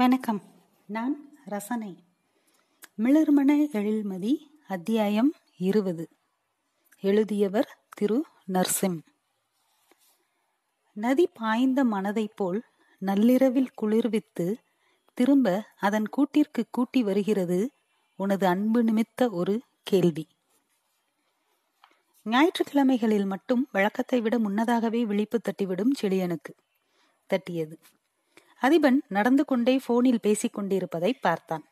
வணக்கம். நான் ரசனை. மிளிர்மன எழில்மதி அத்தியாயம் 20. எழுதியவர் திரு நர்சிம். நதி பாய்ந்த மனதை போல் நள்ளிரவில் குளிர்வித்து திரும்ப அதன் கூட்டிற்கு கூட்டி வருகிறது உனது அன்பு நிமித்த ஒரு கேள்வி. ஞாயிற்றுக்கிழமைகளில் மட்டும் வழக்கத்தை விட முன்னதாகவே விழிப்பு தட்டிவிடும் செழியனுக்கு தட்டியது. அதிபன் நடந்து கொண்டே போனில் பேசிக் கொண்டிருப்பதை பார்த்தான்.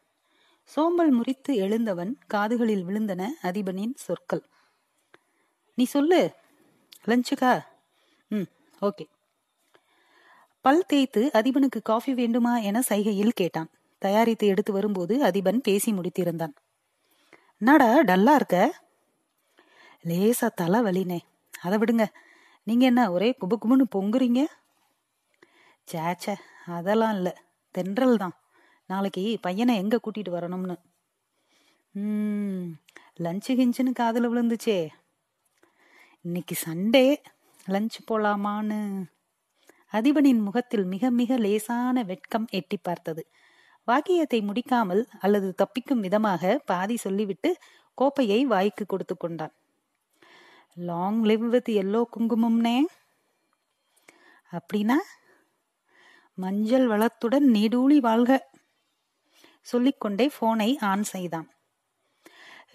சோம்பல் முறித்து எழுந்தவன் காதுகளில் விழுந்தன அதிபனின் சொற்கள். நீ சொல்லு. லஞ்சுக்கா? ம், ஓகே. பல் தேய்த்து அதிபனுக்கு காஃபி வேண்டுமா என சைகையில் கேட்டான். தயாரித்து எடுத்து வரும்போது அதிபன் பேசி முடித்திருந்தான். நாடா டல்லா இருக்க? லேசா தலை வலினே. அதை விடுங்க, நீங்க என்ன ஒரே குபுகுபுன்னு பொங்குறீங்க? சேச்சே, அதெல்லாம் இல்லை, தென்றல் தான். நாளைக்கு பையனை எங்கே கூட்டிகிட்டு வரணும்னு. லஞ்சு கிஞ்சுன்னு காதில் விழுந்துச்சே. இன்னைக்கு சண்டே, லஞ்ச் போகலாமான்னு. அதிபனின் முகத்தில் மிக மிக லேசான வெட்கம் எட்டி பார்த்தது. வாக்கியத்தை முடிக்காமல் அல்லது தப்பிக்கும் விதமாக பாதி சொல்லிவிட்டு கோப்பையை வாய்க்கு கொடுத்து கொண்டான். லாங் லிவ் வித் எல்லோ குங்குமம்னே. அப்படின்னா மஞ்சள் வளத்துடன் நீடூழி வாழ்க. சொல்லிக்கொண்டே போனை ஆன் செய்தான்.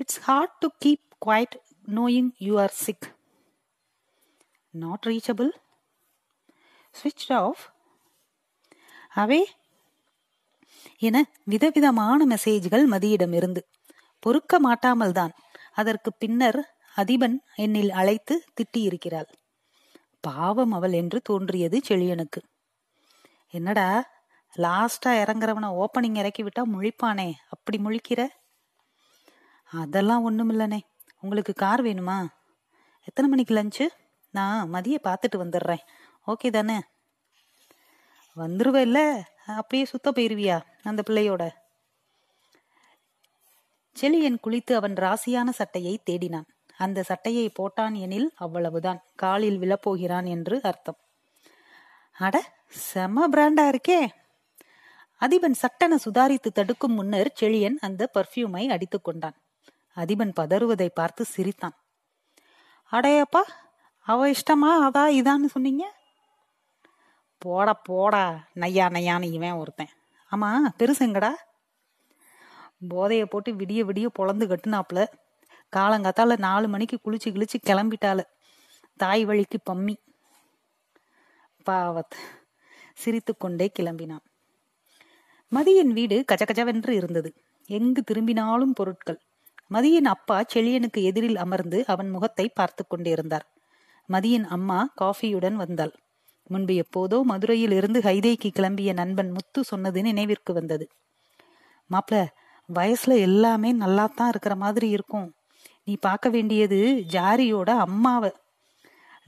It's hard to keep quiet knowing you are sick. Not reachable. ஸ்விட்ச் ஆஃப். அவே என விதவிதமான மெசேஜ்கள் மதியிடமிருந்து பொறுக்க மாட்டாமல் தான் அதற்கு பின்னர் அதிபன் என்னில் அழைத்து திட்டியிருக்கிறாள். பாவம் அவள் என்று தோன்றியது செழியனுக்கு. என்னடா லாஸ்டா இறங்குறவனை ஓப்பனிங் இறக்கி விட்டா முழிப்பானே, அப்படி முழிக்கிற? அதெல்லாம் ஒன்றும் இல்லைனே. உங்களுக்கு கார் வேணுமா? எத்தனை மணிக்கு லஞ்சு? நான் மதிய பார்த்துட்டு வந்துடுறேன். ஓகே தானே? வந்துருவ இல்லை அப்படியே சுத்த போயிருவியா அந்த பிள்ளையோட? செழியன் குளித்து அவன் ராசியான சட்டையை தேடினான். அந்த சட்டையை போட்டான் எனில் அவ்வளவுதான், காலில் விழப்போகிறான் என்று அர்த்தம். அட, செம பிராண்டா இருக்கே. அதிபன் சட்டென சுதாரித்து தடுக்கும் முன்னர் செழியன் அந்த பர்ஃப்யூமை அடித்து கொண்டான். அதிபன் பதறுவதை பார்த்து சிரித்தான். அடையப்பா, அவ இஷ்டமா அதா இதான்னு சொன்னீங்க? போடா போடா, நையா நையான்னு இவன் ஒருத்தன். ஆமா, பெருசுங்கடா. போதைய போட்டு விடிய விடிய பொழந்து கட்டுனாப்புல. காலங்காத்தால 4 மணிக்கு குளிச்சு கிழிச்சு கிளம்பிட்டால. தாய் வழிக்கு பம்மி. பாவத் சிரித்து கொண்டே கிளம்பினான். மதியின் வீடு கஜகஜவென்று இருந்தது. எங்கு திரும்பினாலும் பொருட்கள். மதியின் அப்பா செழியனுக்கு எதிரில் அமர்ந்து அவன் முகத்தை பார்த்து கொண்டிருந்தார். மதியின் அம்மா காஃபியுடன் வந்தாள். முன்பு எப்போதோ மதுரையில் இருந்து ஹைதேக்கு கிளம்பிய நண்பன் முத்து சொன்னது நினைவிற்கு வந்தது. மாப்பிள, வயசுல எல்லாமே நல்லாத்தான் இருக்கிற மாதிரி இருக்கும். நீ பார்க்க வேண்டியது ஜாரியோட அம்மாவை.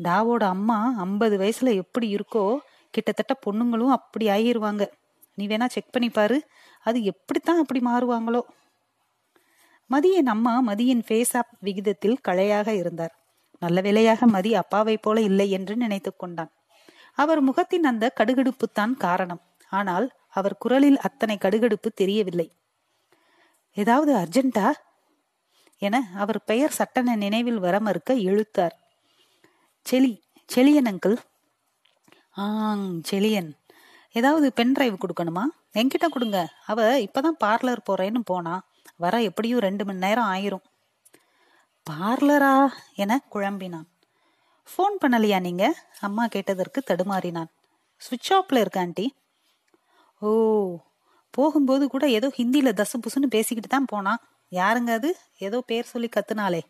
டாவோட அம்மா 50 வயசுல எப்படி இருக்கோ, கிட்டத்தட்ட பொண்ணுங்களும் அப்படி ஆகிடுவாங்க. நீ வேணா செக் பண்ணி பாரு, அது எப்படித்தான் அப்படி மாறுவாங்களோ. மதியின் அம்மா மதியின் ஃபேஸ் ஆப் விகிதத்தில் கலையாக இருந்தார். நல்ல வேளையாக மதி அப்பாவை போல இல்லை என்று நினைத்து கொண்டான். அவர் முகத்தின் அந்த கடுகடுப்புத்தான் காரணம். ஆனால் அவர் குரலில் அத்தனை கடுகடுப்பு தெரியவில்லை. ஏதாவது அர்ஜென்டா என அவர் பெயர் சட்டென நினைவில் வர மறுக்க இழுத்தார். செலி, செழியன் அங்கிள். ஆங், செழியன். ஏதாவது பென்ட்ரைவ் கொடுக்கணுமா? என்கிட்ட கொடுங்க. அவ இப்பதான் பார்லர் போறேன்னு போனா, வர எப்படியும் 2 மணி நேரம் ஆயிரும். பார்லரா என குழம்பினான். ஃபோன் பண்ணலையா நீங்க? அம்மா கேட்டதற்கு தடுமாறினான். ஸ்விட்ச் ஆஃப்ல இருக்க ஆண்டி. ஓ, போகும்போது கூட ஏதோ ஹிந்தியில தசு புசுன்னு பேசிக்கிட்டு தான் போனான். யாருங்க அது? ஏதோ பேர் சொல்லி கத்துனாலே.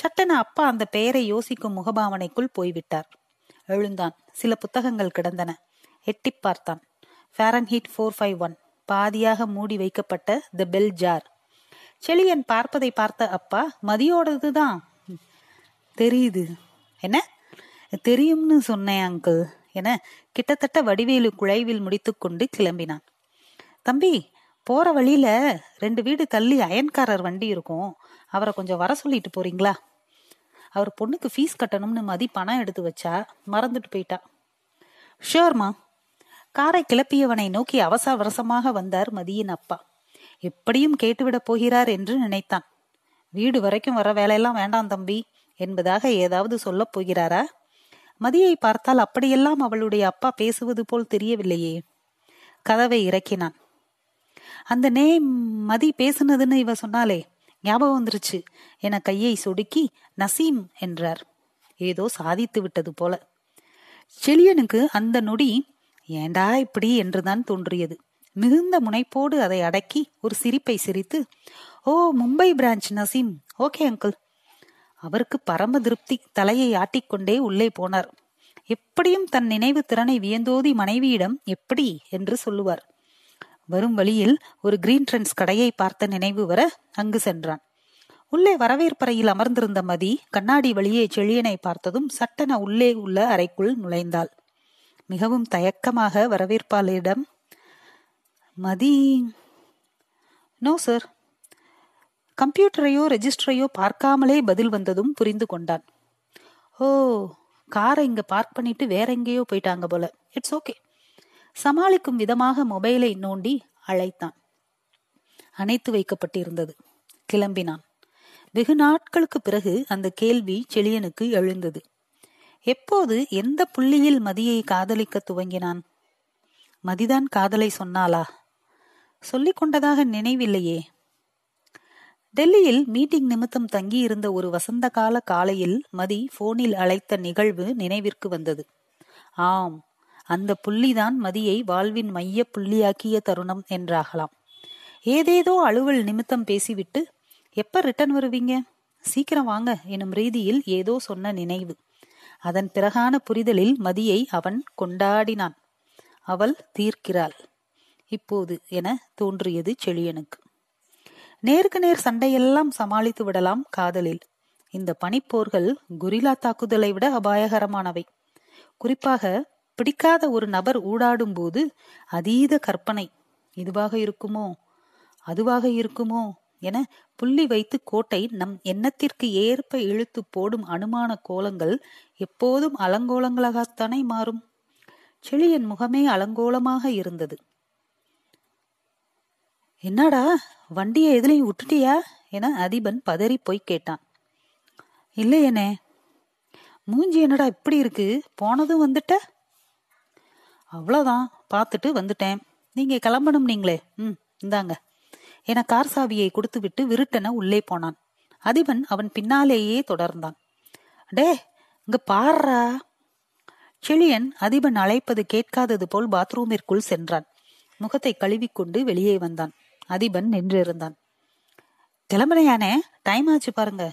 சட்டென அப்பா அந்த பெயரை யோசிக்கும் முகபாவனைக்குள் போய்விட்டார். எழுந்தான். சில புத்தகங்கள் கிடந்தன. எட்டி பார்த்தான். ஃபாரன்ஹீட் 451, பாதியாக மூடி வைக்கப்பட்ட தி பெல் ஜார். செழியன் பார்ப்பதை பார்த்த அப்பா, மதியோடதுதான் தெரியுது. என்ன தெரியும்னு சொன்னேன் அங்கிள் என கிட்டத்தட்ட வடிவேலு குழைவில் முடித்துக்கொண்டு கிளம்பினான். தம்பி, போற வழியில 2 வீடு தள்ளி அயன்காரர் வண்டி இருக்கும். அவரை கொஞ்சம் வர சொல்லிட்டு போறீங்களா? அவர் பொண்ணுக்கு ஃபீஸ் கட்டணும்னு மதி பணம் எடுத்து வச்சா, மறந்துட்டு போயிட்டா. ஷியோர்மா. காரை கிளப்பியவனை நோக்கி அவசரவசமாக வந்தார் மதியின் அப்பா. எப்படியும் கேட்டுவிடப் போகிறார் என்று நினைத்தான். வீடு வரைக்கும் வர வேலையெல்லாம் வேண்டாம் தம்பி என்பதாக ஏதாவது சொல்லப் போகிறாரா? மதியை பார்த்தால் அப்படியெல்லாம் அவளுடைய அப்பா பேசுவது போல் தெரியவில்லையே. கதவை இறக்கினான். அந்த மதி பேசுனதுன்னு இவ சொன்னாலே ஞாபகம் வந்துருச்சு என கையை சொடுக்கி நர்சிம் என்றார். ஏதோ சாதித்து விட்டது போல. செழியனுக்கு அந்த நொடி ஏண்டா இப்படி என்றுதான் தோன்றியது. மிகுந்த முனைப்போடு அதை அடக்கி ஒரு சிரிப்பை சிரித்து, ஓ Mumbai branch Narsim, okay uncle. அவருக்கு பரம திருப்தி. தலையை ஆட்டிக்கொண்டே உள்ளே போனார். எப்படியும் தன் நினைவு திறனை வியந்தோதி மனைவியிடம் எப்படி என்று சொல்லுவார். வரும் வழியில் ஒரு கிரீன் ட்ரெண்ட்ஸ் கடையை பார்த்த நினைவு வர அங்கு சென்றான். உள்ளே வரவேற்பறையில் அமர்ந்திருந்த மதி கண்ணாடி வழியே செழியனை பார்த்ததும் சட்டென உள்ளே உள்ள அறைக்குள் நுழைந்தாள். மிகவும் தயக்கமாக வரவேற்பாளரிடம், மதி நோ சார். கம்ப்யூட்டரையோ ரெஜிஸ்டரையோ பார்க்காமலே பதில் வந்ததும் புரிந்து கொண்டான். ஓ, காரை இங்க பார்க் பண்ணிட்டு வேற எங்கேயோ போயிட்டாங்க போல. It's okay. சமாளிக்கும் விதமாக மொபைலை நோண்டி அழைத்தான். அணைத்து வைக்கப்பட்டிருந்தது. கிளம்பினான். வெகு நாட்களுக்கு பிறகு அந்த கேள்வி செழியனுக்கு எழுந்தது. எப்போது எந்த புள்ளியில் மதியை காதலிக்க துவங்கினான்? மதிதான் காதலை சொன்னாளா? சொல்லிக் கொண்டதாக நினைவில்லையே. டெல்லியில் மீட்டிங் நிமித்தம் தங்கியிருந்த ஒரு வசந்த கால காலையில் மதி போனில் அழைத்த நிகழ்வு நினைவிற்கு வந்தது. ஆம், அந்த புள்ளிதான் மதியை வாழ்வின் மைய புள்ளியாக்கிய தருணம் என்றாகலாம். ஏதேதோ அலுவல் நிமித்தம் பேசிவிட்டு, எப்ப ரிட்டர்ன் வருவீங்க, சீக்கிரம் வாங்க எனும் ரீதியில் ஏதோ சொன்ன நினைவு. அதன் பிறகான புரிதலில் மதியை அவன் கொண்டாடினான், அவள் தீர்க்கிறாள் இப்போது என தோன்றியது செழியனுக்கு. நேருக்கு நேர் சண்டையெல்லாம் சமாளித்து விடலாம் காதலில். இந்த பனிப்போர்கள் குரிலா தாக்குதலை விட அபாயகரமானவை. குறிப்பாக பிடிக்காத ஒரு நபர் ஊடாடும் போது அதீத கற்பனை, இதுவாக இருக்குமோ அதுவாக இருக்குமோ என புள்ளி வைத்து கோட்டை நம் எண்ணத்திற்கு ஏற்ப இழுத்து போடும் அனுமான கோலங்கள் எப்போதும் அலங்கோலங்களாகத்தானே மாறும். செழியன் முகமே அலங்கோலமாக இருந்தது. என்னடா வண்டியை எதுலையும் விட்டுட்டியா என அதிபன் பதறி போய் கேட்டான். இல்லையனே. மூஞ்சி என்னடா இப்படி இருக்கு, போனதும் வந்துட்ட? அவ்வளோதான், பார்த்துட்டு வந்துட்டேன். நீங்க கிளம்பணும் நீங்களே. இந்தாங்க என கார் சாவியை கொடுத்து விட்டு விருட்டென உள்ளே போனான். அதிபன் அவன் பின்னாலேயே தொடர்ந்தான். டே இங்க பாரா. செழியன் அதிபன் அழைப்பது கேட்காதது போல் பாத்ரூமிற்குள் சென்றான். முகத்தை கழுவிக்கொண்டு வெளியே வந்தான். அதிபன் நின்றிருந்தான். கிளம்புனையானே, டைம் ஆச்சு பாருங்க.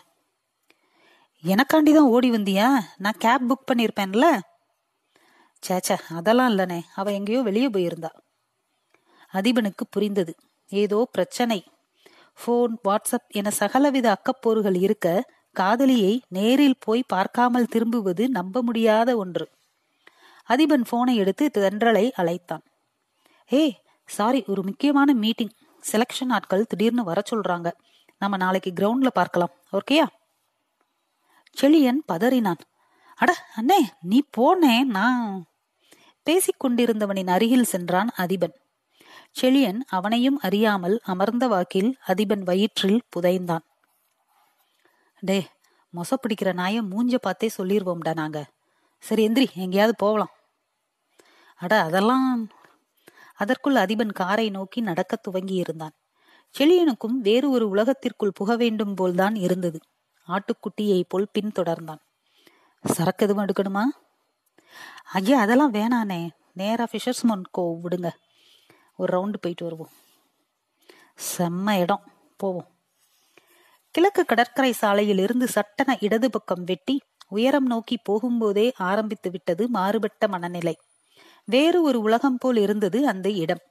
எனக்காண்டிதான் ஓடி வந்தியா? நான் கேப் புக் பண்ணியிருப்பேன்ல. சேச்சா அதெல்லாம் இல்லனே, அவ எங்கேயோ வெளியே போயிருந்தா. அதிபனுக்கு புரிந்தது, ஏதோ பிரச்சனை. போன், வாட்ஸ்அப் என சகலவித அக்கப்போர்கள் இருக்க காதலியை நேரில் போய் பார்க்காமல் திரும்புவது நம்ப முடியாத ஒன்று. அதிபன் போனை எடுத்து தென்றலை அழைத்தான். ஏ சாரி, ஒரு முக்கியமான மீட்டிங். செலக்ஷன் ஆட்கள் திடீர்னு வர சொல்றாங்க. நம்ம நாளைக்கு கிரவுண்ட்ல பார்க்கலாம், ஓகேயா? செழியன் பதறினான். அட அண்ணே நீ போனே. நான் பேசிக்கொண்டிருந்தவனின் அருகில் சென்றான் அதிபன். செழியன் அவனையும் அறியாமல் அமர்ந்த வாக்கில் அதிபன் வயிற்றில் புதைந்தான். டே மொச பிடிக்கிற நாய மூஞ்ச பார்த்தே சொல்லிடுவோம்டா நாங்க. சரி எந்திரி, எங்கேயாவது போகலாம். அட அதெல்லாம். அதற்குள் அதிபன் காரை நோக்கி நடக்க துவங்கி இருந்தான். செழியனுக்கும் வேறு ஒரு உலகத்திற்குள் புக வேண்டும் போல்தான் இருந்தது. ஆட்டுக்குட்டியை போல் பின் தொடர்ந்தான். சரக்கு எதுவும் எடுக்கணுமா? ஐயா அதெல்லாம் வேணானே, நேரா ஃபிஷர்ஸ்மன் கோவ் விடுங்க, ஒரு ரவுண்டு போயிட்டு வருவோம். செம்ம இடம், போவோம். கிழக்கு கடற்கரை சாலையில் இருந்து சட்டன இடது பக்கம் வெட்டி உயரம் நோக்கி போகும்போதே ஆரம்பித்து விட்டது மாறுபட்ட மனநிலை. வேறு ஒரு உலகம் போல் இருந்தது அந்த இடம்.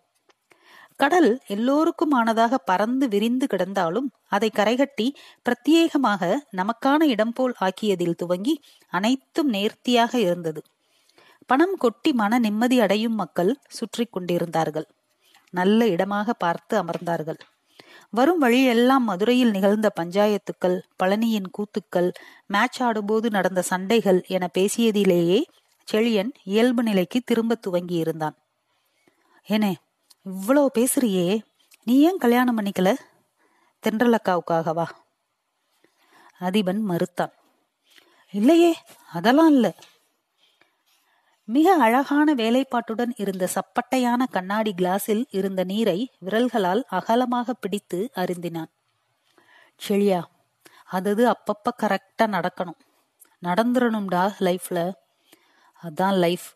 கடல் எல்லோருக்கும் ஆனதாக பறந்து விரிந்து கிடந்தாலும் அதை கரைகட்டி பிரத்யேகமாக நமக்கான இடம் போல் ஆக்கியதில் துவங்கி அனைத்தும் நேர்த்தியாக இருந்தது. பணம் கொட்டி மன நிம்மதி அடையும் மக்கள் சுற்றி கொண்டிருந்தார்கள். நல்ல இடமாக பார்த்து அமர்ந்தார்கள். வரும் வழியெல்லாம் மதுரையில் நிகழ்ந்த பஞ்சாயத்துக்கள், பழனியின் கூத்துக்கள், மேட்ச் ஆடும்போது நடந்த சண்டைகள் என பேசியதிலேயே செழியன் இயல்பு நிலைக்கு திரும்ப துவங்கியிருந்தான். ஏனே இவ்வளோ பேசுறியே, நீ ஏன் கல்யாணம் பண்ணிக்கல? தென்றலக்காவுக்காகவா? அதிபன் மறுத்தான். இல்லையே, அதெல்லாம் இல்லை. மிக அழகான வேலைப்பாட்டுடன் இருந்த சப்பட்டையான கண்ணாடி கிளாஸில் இருந்த நீரை விரல்களால் அகலமாக பிடித்து அருந்தினான். செழியா, அது அப்பப்ப கரெக்டா நடக்கணும், நடந்துடணும்டா லைஃப்ல. அதான் லைஃப்.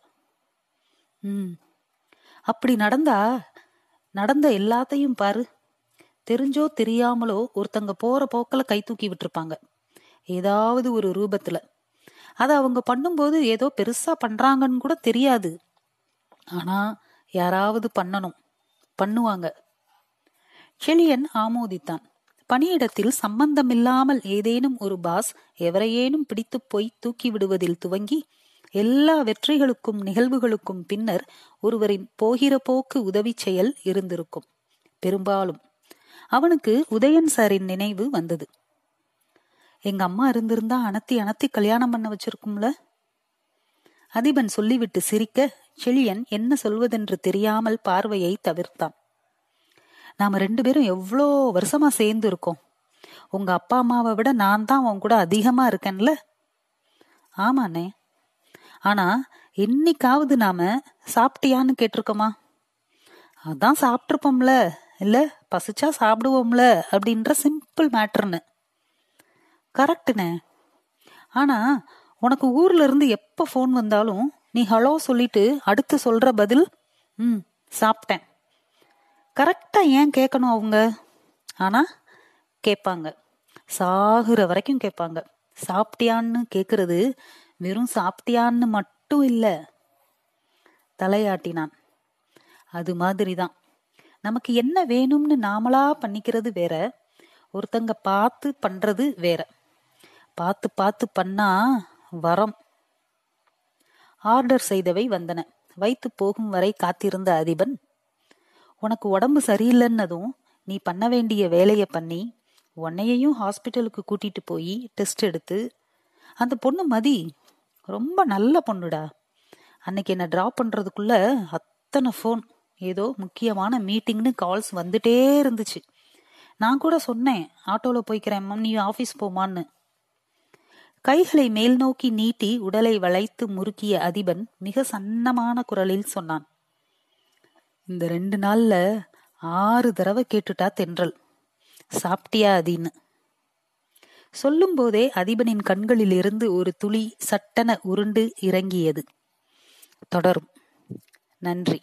அப்படி நடந்த எல்லாத்தையும் பாரு. தெரிஞ்சோ தெரியாமலோ ஒருத்தங்க போற போக்கில் கை தூக்கி விட்டுருப்பாங்க ஏதாவது ஒரு ரூபத்துல. அதை அவங்க பண்ணும்போது ஏதோ பெருசா பண்றாங்கன்னு கூட தெரியாது. ஆனா யாராவது பண்ணுவாங்க. செழியன் ஆமோதித்தான். பணியிடத்தில் சம்பந்தமில்லாமல் ஏதேனும் ஒரு பாஸ் எவரையேனும் பிடித்து போய் தூக்கி விடுவதில் துவங்கி எல்லா வெற்றிகளுக்கும் நிகழ்வுகளுக்கும் பின்னர் ஒருவரின் போகிற போக்கு உதவி செயல் இருந்திருக்கும். பெரும்பாலும் அவனுக்கு உதயன் சாரின் நினைவு வந்தது. எங்க அம்மா இருந்திருந்தா அனத்தி அனத்தி கல்யாணம் பண்ண வச்சிருக்கும்ல. அதிபன் சொல்லிவிட்டு சிரிக்க செழியன் என்ன சொல்வதென்று தெரியாமல் பார்வையை தவிர்த்தான். நாம 2 பேரும் எவ்வளோ வருஷமா சேர்ந்து இருக்கோம். உங்க அப்பா அம்மாவை விட நான் தான் உன் கூட அதிகமா இருக்கேன்ல. ஆமாண்ணே, ஆனா என்னைக்காவது நாம சாப்பிட்டியான்னு கேட்டிருக்கோமா? அதான் சாப்பிட்ருப்போம்ல, இல்ல பசிச்சா சாப்பிடுவோம்ல அப்படின்ற சிம்பிள் மேட்டர்னு. கரெக்டுண்ணே. ஆனா உனக்கு ஊர்ல இருந்து எப்ப போன் வந்தாலும் நீ ஹலோ சொல்லிட்டு அடுத்து சொல்ற பதில் சாப்பிட்டேன். கரெக்டா ஏன் கேட்கணும் அவங்க? ஆனா கேட்பாங்க, சாகுற வரைக்கும் கேட்பாங்க. சாப்பிட்டியான்னு கேட்கறது வெறும் சாப்பிட்டியான்னு மட்டும் இல்ல. தலையாட்டினான். அது மாதிரிதான் நமக்கு என்ன வேணும்னு நாமளா பண்ணிக்கிறது வேற, ஒருத்தங்க பார்த்து பண்றது வேற. பார்த்து பண்ணா வரம். ஆர்டர் செய்தவை வந்தன. வைத்து போகும் வரை காத்திருந்த அதிபன், உனக்கு உடம்பு சரியில்லைன்னதும் நீ பண்ண வேண்டிய வேலையை பண்ணி உன்னையையும் ஹாஸ்பிட்டலுக்கு கூட்டிட்டு போய் டெஸ்ட் எடுத்து, அந்த பொண்ணு மதி ரொம்ப நல்ல பொண்ணுடா, அன்னைக்கு என்னை ட்ராப் பண்றதுக்குள்ள அத்தனை ஃபோன், ஏதோ முக்கியமான மீட்டிங்னு கால்ஸ் வந்துட்டே இருந்துச்சு. நான் கூட சொன்னேன் ஆட்டோல போய்க்கிறேன் நீ ஆபீஸ் போமான்னு. கைகளை மேல் நோக்கி நீட்டி உடலை வளைத்து முறுக்கிய அதிபன் மிக சன்னமான குரலில் சொன்னான். இந்த 2 நாள்ல 6 தடவை கேட்டுட்டா தென்றல், சாப்பிட்டியா அதின்னு. சொல்லும் போதே அதிபனின் கண்களில் இருந்து ஒரு துளி சட்டன உருண்டு இறங்கியது. தொடரும். நன்றி.